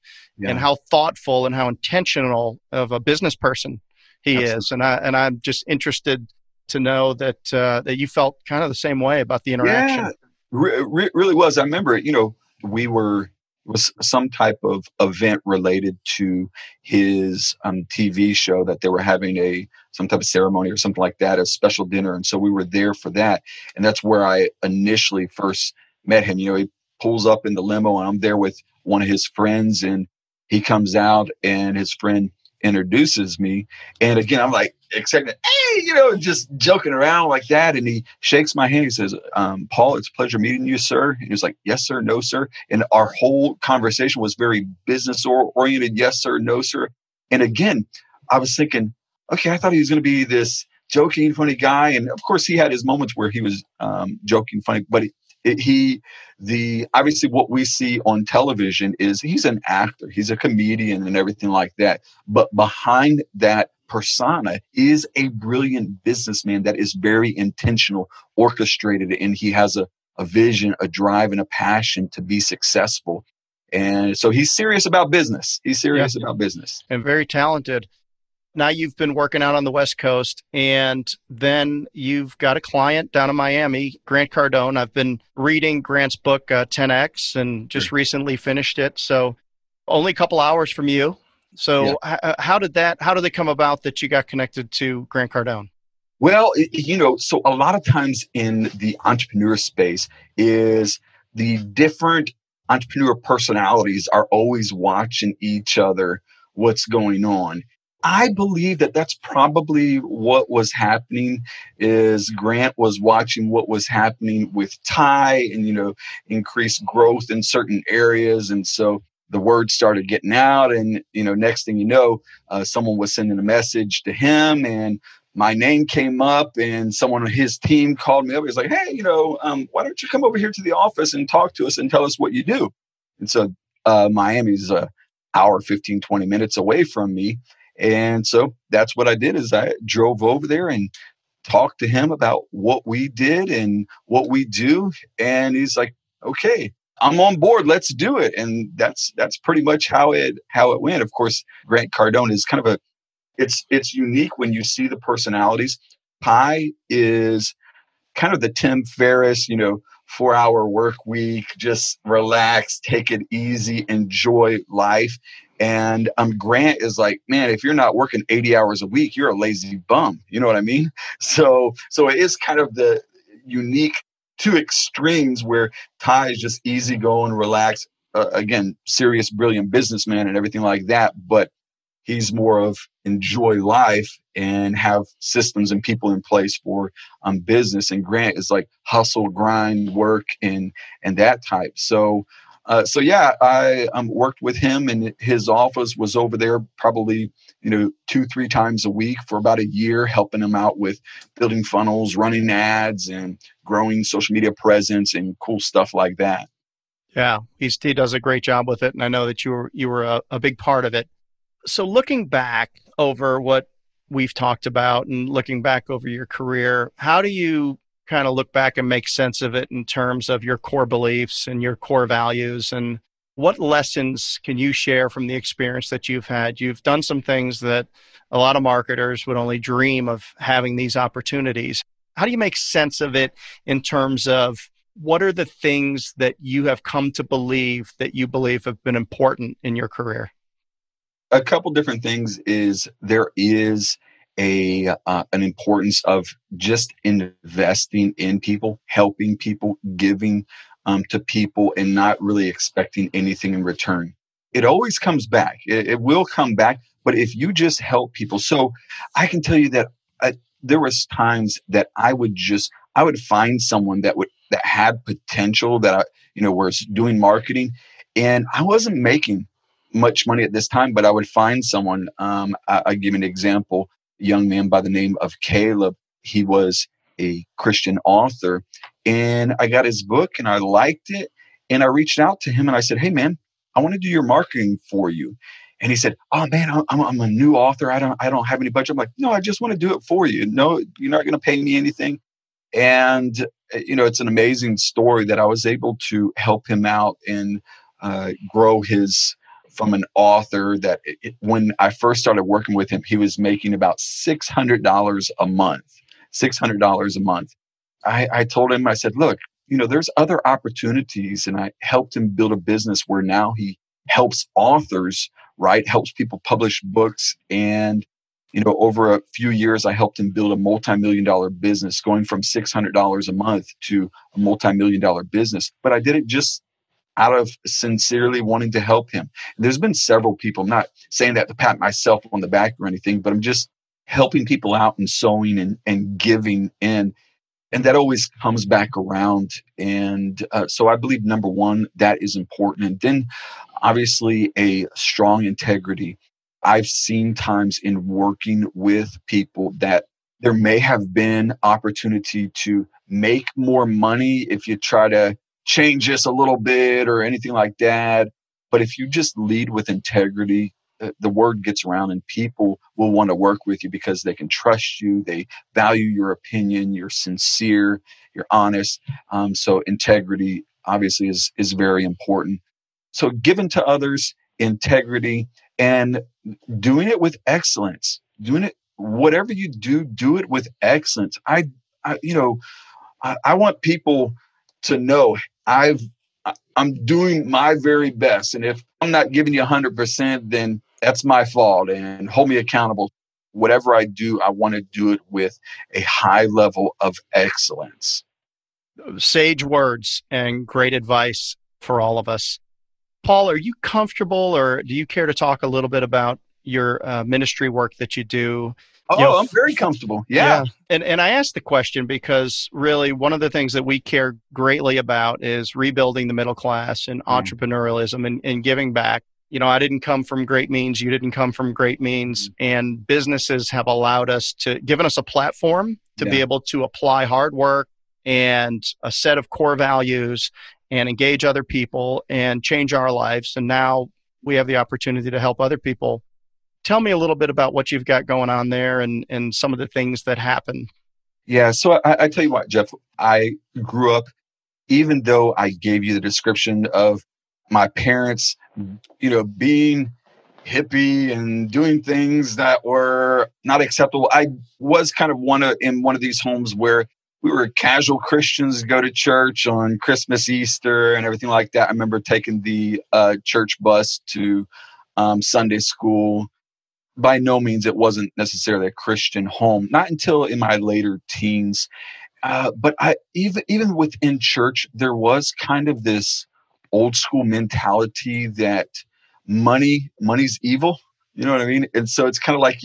and how thoughtful and how intentional of a business person he is. And I'm just interested to know that that you felt kind of the same way about the interaction. Yeah, really was. I remember, it was some type of event related to his TV show that they were having some type of ceremony or something like that, a special dinner. And so we were there for that. And that's where I initially first met him. He pulls up in the limo and I'm there with one of his friends, and he comes out and his friend introduces me. And again, I'm like excited, hey, just joking around like that. And he shakes my hand. He says, Paul, it's a pleasure meeting you, sir. And he was like, yes, sir. No, sir. And our whole conversation was very business oriented. Yes, sir. No, sir. And again, I was thinking, okay, I thought he was going to be this joking, funny guy. And of course he had his moments where he was joking, funny, but obviously what we see on television is he's an actor, he's a comedian and everything like that. But behind that persona is a brilliant businessman that is very intentional, orchestrated, and he has a vision, a drive, and a passion to be successful. And so he's serious about business. And very talented. Now you've been working out on the West Coast, and then you've got a client down in Miami, Grant Cardone. I've been reading Grant's book, 10X, and just recently finished it. So only a couple hours from you. So how did it come about that you got connected to Grant Cardone? Well, so a lot of times in the entrepreneur space is the different entrepreneur personalities are always watching each other, what's going on. I believe that that's probably what was happening, is Grant was watching what was happening with Tai and, increased growth in certain areas. And so the word started getting out and, next thing you know, someone was sending a message to him and my name came up, and someone on his team called me up. He was like, hey, why don't you come over here to the office and talk to us and tell us what you do? And so Miami's hour, 15, 20 minutes away from me. And so that's what I did is I drove over there and talked to him about what we did and what we do. And he's like, okay, I'm on board. Let's do it. And that's pretty much how it went. Of course, Grant Cardone is kind of it's unique when you see the personalities. Pi is kind of the Tim Ferriss, 4-hour work week, just relax, take it easy, enjoy life. And Grant is like, man, if you're not working 80 hours a week, you're a lazy bum. You know what I mean? So it is kind of the unique two extremes where Ty is just easygoing, relaxed, again, serious, brilliant businessman and everything like that. But he's more of enjoy life and have systems and people in place for business. And Grant is like hustle, grind, work, and that type. So yeah, I worked with him, and his office was over there probably 2-3 times a week for about a year, helping him out with building funnels, running ads, and growing social media presence and cool stuff like that. Yeah, he does a great job with it, and I know that you were a big part of it. So looking back over what we've talked about and looking back over your career, how do you kind of look back and make sense of it in terms of your core beliefs and your core values? And what lessons can you share from the experience that you've had? You've done some things that a lot of marketers would only dream of having these opportunities. How do you make sense of it in terms of what are the things that you have come to believe that you believe have been important in your career? A couple different things is there is an importance of just investing in people, helping people, giving to people, and not really expecting anything in return. It always comes back. It will come back. But if you just help people, so I can tell you that there was times that I would find someone that had potential that was doing marketing, and I wasn't making much money at this time, but I would find someone. I give an example, a young man by the name of Caleb. He was a Christian author, and I got his book and I liked it. And I reached out to him and I said, hey man, I want to do your marketing for you. And he said, oh man, I'm a new author. I don't have any budget. I'm like, no, I just want to do it for you. No, you're not going to pay me anything. And it's an amazing story that I was able to help him out and grow his, from an author that when I first started working with him, he was making about $600 a month. I told him, I said, look, there's other opportunities. And I helped him build a business where now he helps authors, right? Helps people publish books. And, over a few years, I helped him build a multi-million-dollar business going from $600 a month to a multi-million-dollar business. But I did it just out of sincerely wanting to help him. And there's been several people, I'm not saying that to pat myself on the back or anything, but I'm just helping people out and sewing and giving in. And that always comes back around. And so I believe, number one, that is important. And then obviously a strong integrity. I've seen times in working with people that there may have been opportunity to make more money if you try to change this a little bit or anything like that. But if you just lead with integrity, the word gets around and people will want to work with you because they can trust you. They value your opinion. You're sincere. You're honest. So integrity obviously is very important. So giving to others, integrity, and doing it with excellence. Doing it, whatever you do, do it with excellence. I want people to know I'm doing my very best. And if I'm not giving you 100%, then that's my fault and hold me accountable. Whatever I do, I want to do it with a high level of excellence. Sage words and great advice for all of us. Paul, are you comfortable or do you care to talk a little bit about your ministry work that you do? Oh, I'm very comfortable. Yeah. And I asked the question because really one of the things that we care greatly about is rebuilding the middle class and entrepreneurialism and giving back. I didn't come from great means. You didn't come from great means. And businesses have allowed us given us a platform to be able to apply hard work and a set of core values and engage other people and change our lives. And now we have the opportunity to help other people. Tell me a little bit about what you've got going on there and some of the things that happen. Yeah, so I tell you what, Jeff, I grew up, even though I gave you the description of my parents, you know, being hippie and doing things that were not acceptable. I was kind of in one of these homes where we were casual Christians, go to church on Christmas, Easter, and everything like that. I remember taking the church bus to Sunday school. By no means, it wasn't necessarily a Christian home, not until in my later teens. But even within church, there was kind of this old school mentality that money's evil. You know what I mean? And so it's kind of like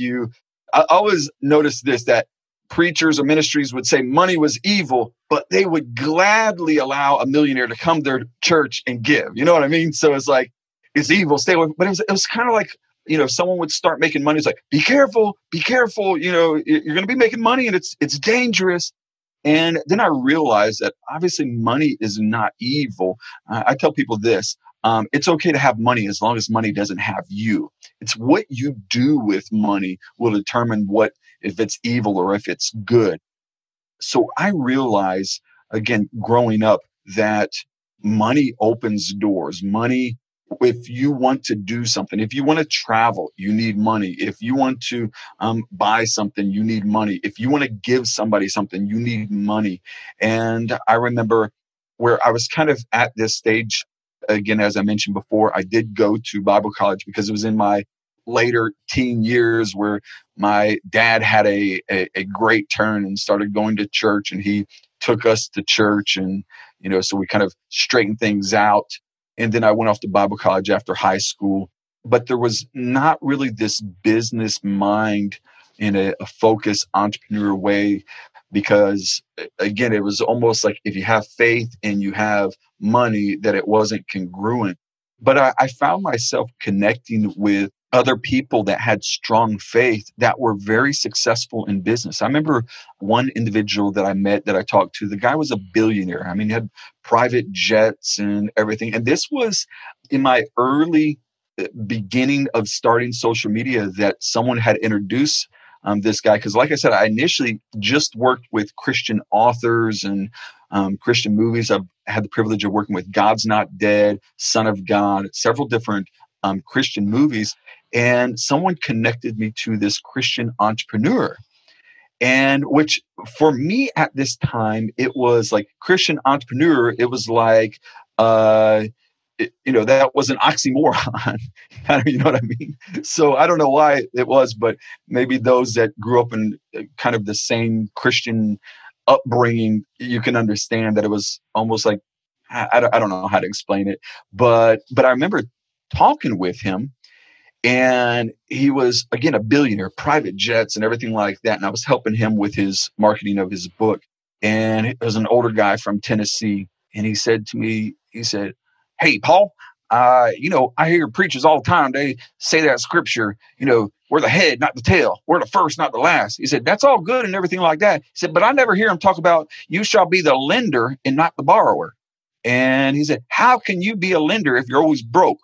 I always noticed this, that preachers or ministries would say money was evil, but they would gladly allow a millionaire to come to their church and give. You know what I mean? So it's like, it's evil, stay away. But it was kind of like, you know, if someone would start making money, it's like, be careful, you know, you're going to be making money and it's dangerous. And then I realized that obviously money is not evil. I tell people this, it's okay to have money as long as money doesn't have you. It's what you do with money will determine if it's evil or if it's good. So I realized, again, growing up, that money opens doors. Money, if you want to do something, if you want to travel, you need money. If you want to buy something, you need money. If you want to give somebody something, you need money. And I remember where I was kind of at this stage, again, as I mentioned before, I did go to Bible college because it was in my later teen years where my dad had a great turn and started going to church, and he took us to church, and, you know, so we kind of straightened things out. And then I went off to Bible college after high school. But there was not really this business mind in a focused entrepreneur way, because, again, it was almost like if you have faith and you have money, that it wasn't congruent. But I found myself connecting with other people that had strong faith that were very successful in business. I remember one individual that I met that I talked to, the guy was a billionaire. I mean, he had private jets and everything. And this was in my early beginning of starting social media that someone had introduced this guy. Because like I said, I initially just worked with Christian authors and Christian movies. I've had the privilege of working with God's Not Dead, Son of God, several different Christian movies. And someone connected me to this Christian entrepreneur. And which for me at this time, it was like Christian entrepreneur. It was like, that was an oxymoron. You know what I mean? So I don't know why it was, but maybe those that grew up in kind of the same Christian upbringing, you can understand that it was almost like, I don't know how to explain it. But I remember talking with him. And he was, again, a billionaire, private jets and everything like that. And I was helping him with his marketing of his book. And it was an older guy from Tennessee. And he said to me, hey, Paul, I hear preachers all the time. They say that scripture, you know, we're the head, not the tail. We're the first, not the last. He said, that's all good and everything like that. He said, but I never hear him talk about you shall be the lender and not the borrower. And he said, how can you be a lender if you're always broke?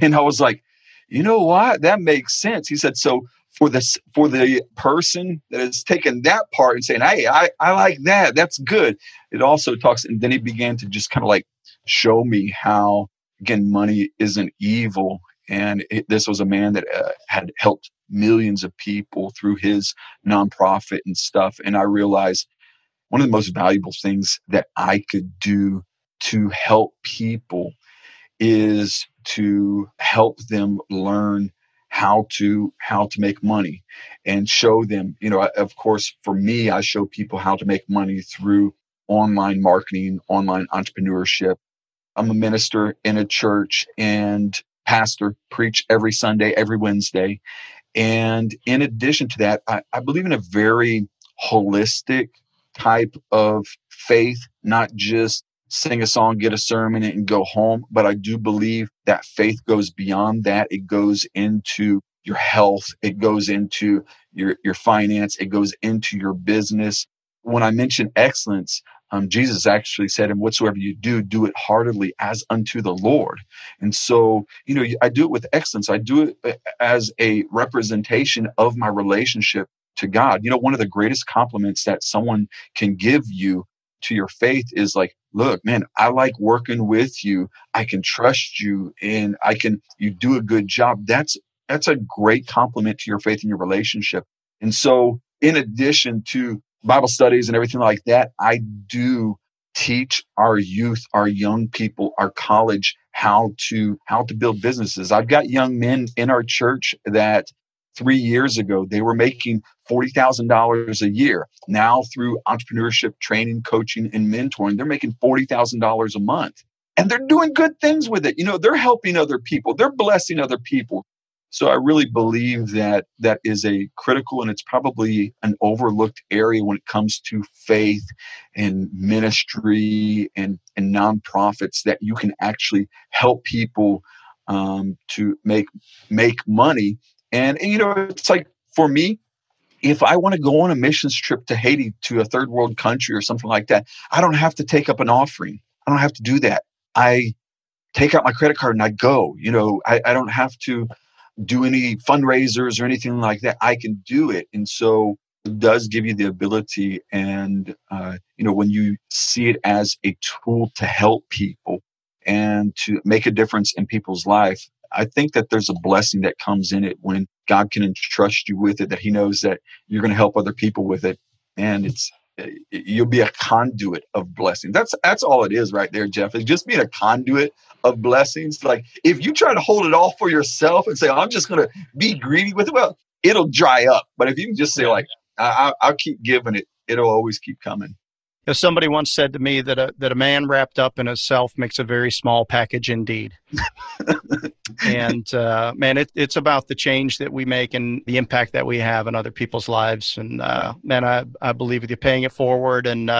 And I was like, you know what? That makes sense. He said, so for the person that has taken that part and saying, hey, I like that. That's good. It also talks. And then he began to just kind of like show me how, again, money isn't evil. And this was a man that had helped millions of people through his nonprofit and stuff. And I realized one of the most valuable things that I could do to help people is to help them learn how to make money and show them, you know, of course, for me, I show people how to make money through online marketing, online entrepreneurship. I'm a minister in a church and pastor, preach every Sunday, every Wednesday. And in addition to that, I believe in a very holistic type of faith, not just sing a song, get a sermon, and go home. But I do believe that faith goes beyond that. It goes into your health. It goes into your finance. It goes into your business. When I mention excellence, Jesus actually said, and whatsoever you do, do it heartily as unto the Lord. And so, you know, I do it with excellence. I do it as a representation of my relationship to God. You know, one of the greatest compliments that someone can give you to your faith is like, look, man, I like working with you. I can trust you and you do a good job. That's a great compliment to your faith and your relationship. And so in addition to Bible studies and everything like that, I do teach our youth, our young people, our college, how to build businesses. I've got young men in our church that 3 years ago, they were making $40,000 a year. Now through entrepreneurship, training, coaching, and mentoring, they're making $40,000 a month. And they're doing good things with it. You know, they're helping other people. They're blessing other people. So I really believe that that is a critical, and it's probably an overlooked area when it comes to faith and ministry and nonprofits, that you can actually help people to make money. And, you know, it's like, for me, if I want to go on a missions trip to Haiti, to a third world country or something like that, I don't have to take up an offering. I don't have to do that. I take out my credit card and I go. You know, I don't have to do any fundraisers or anything like that. I can do it. And so it does give you the ability. And, you know, when you see it as a tool to help people and to make a difference in people's life, I think that there's a blessing that comes in it when God can entrust you with it, that he knows that you're going to help other people with it. And you'll be a conduit of blessing. That's all it is right there, Jeff. It's just being a conduit of blessings. Like if you try to hold it all for yourself and say, I'm just going to be greedy with it, well, it'll dry up. But if you can just say like, I'll keep giving it, it'll always keep coming. As somebody once said to me, that a man wrapped up in himself makes a very small package indeed. And man, it's about the change that we make and the impact that we have in other people's lives. And man, I believe with you, paying it forward and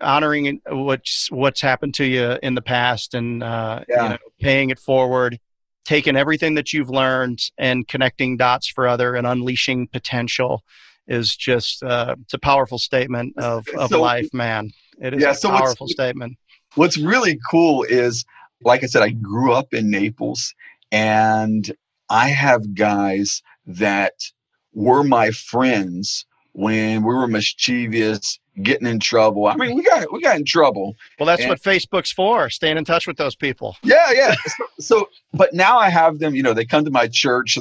honoring what's happened to you in the past, and you know, paying it forward, taking everything that you've learned and connecting dots for other and unleashing potential. Is just it's a powerful statement of life, man. It is a powerful statement. What's really cool is, like I said, I grew up in Naples, and I have guys that were my friends when we were mischievous, getting in trouble. I mean, we got in trouble. Well, that's what Facebook's for, staying in touch with those people. Yeah. So, but now I have them, you know, they come to my church.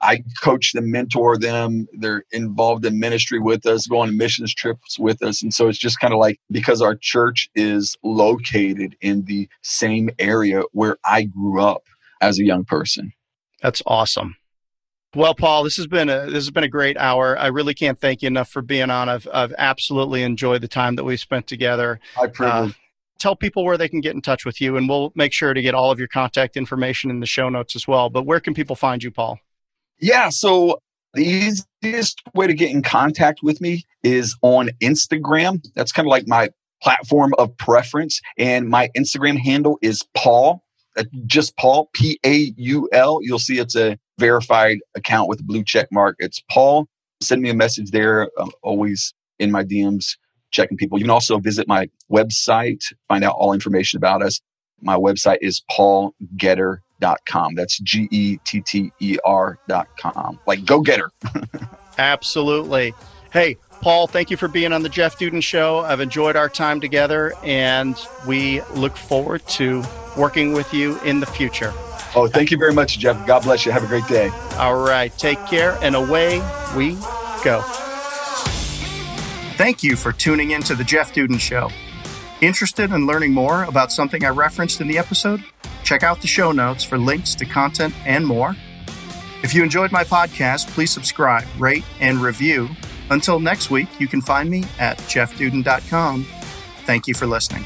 I coach them, mentor them. They're involved in ministry with us, go on missions trips with us. And so it's just kind of like, because our church is located in the same area where I grew up as a young person. That's awesome. Well, Paul, this has been a great hour. I really can't thank you enough for being on. I've absolutely enjoyed the time that we've spent together. My privilege. Tell people where they can get in touch with you, and we'll make sure to get all of your contact information in the show notes as well. But where can people find you, Paul? Yeah, so the easiest way to get in contact with me is on Instagram. That's kind of like my platform of preference. And my Instagram handle is Paul, just Paul, P-A-U-L. You'll see it's a verified account with a blue check mark. It's Paul. Send me a message there. I'm always in my DMs checking people. You can also visit my website, find out all information about us. My website is paulgetter.com. That's Getter.com. Like Go Getter. Absolutely. Hey, Paul, thank you for being on the Jeff Dudan Show. I've enjoyed our time together, and we look forward to working with you in the future. Oh, thank you very much, Jeff. God bless you. Have a great day. All right. Take care, and away we go. Thank you for tuning in to The Jeff Dudan Show. Interested in learning more about something I referenced in the episode? Check out the show notes for links to content and more. If you enjoyed my podcast, please subscribe, rate, and review. Until next week, you can find me at jeffdudan.com. Thank you for listening.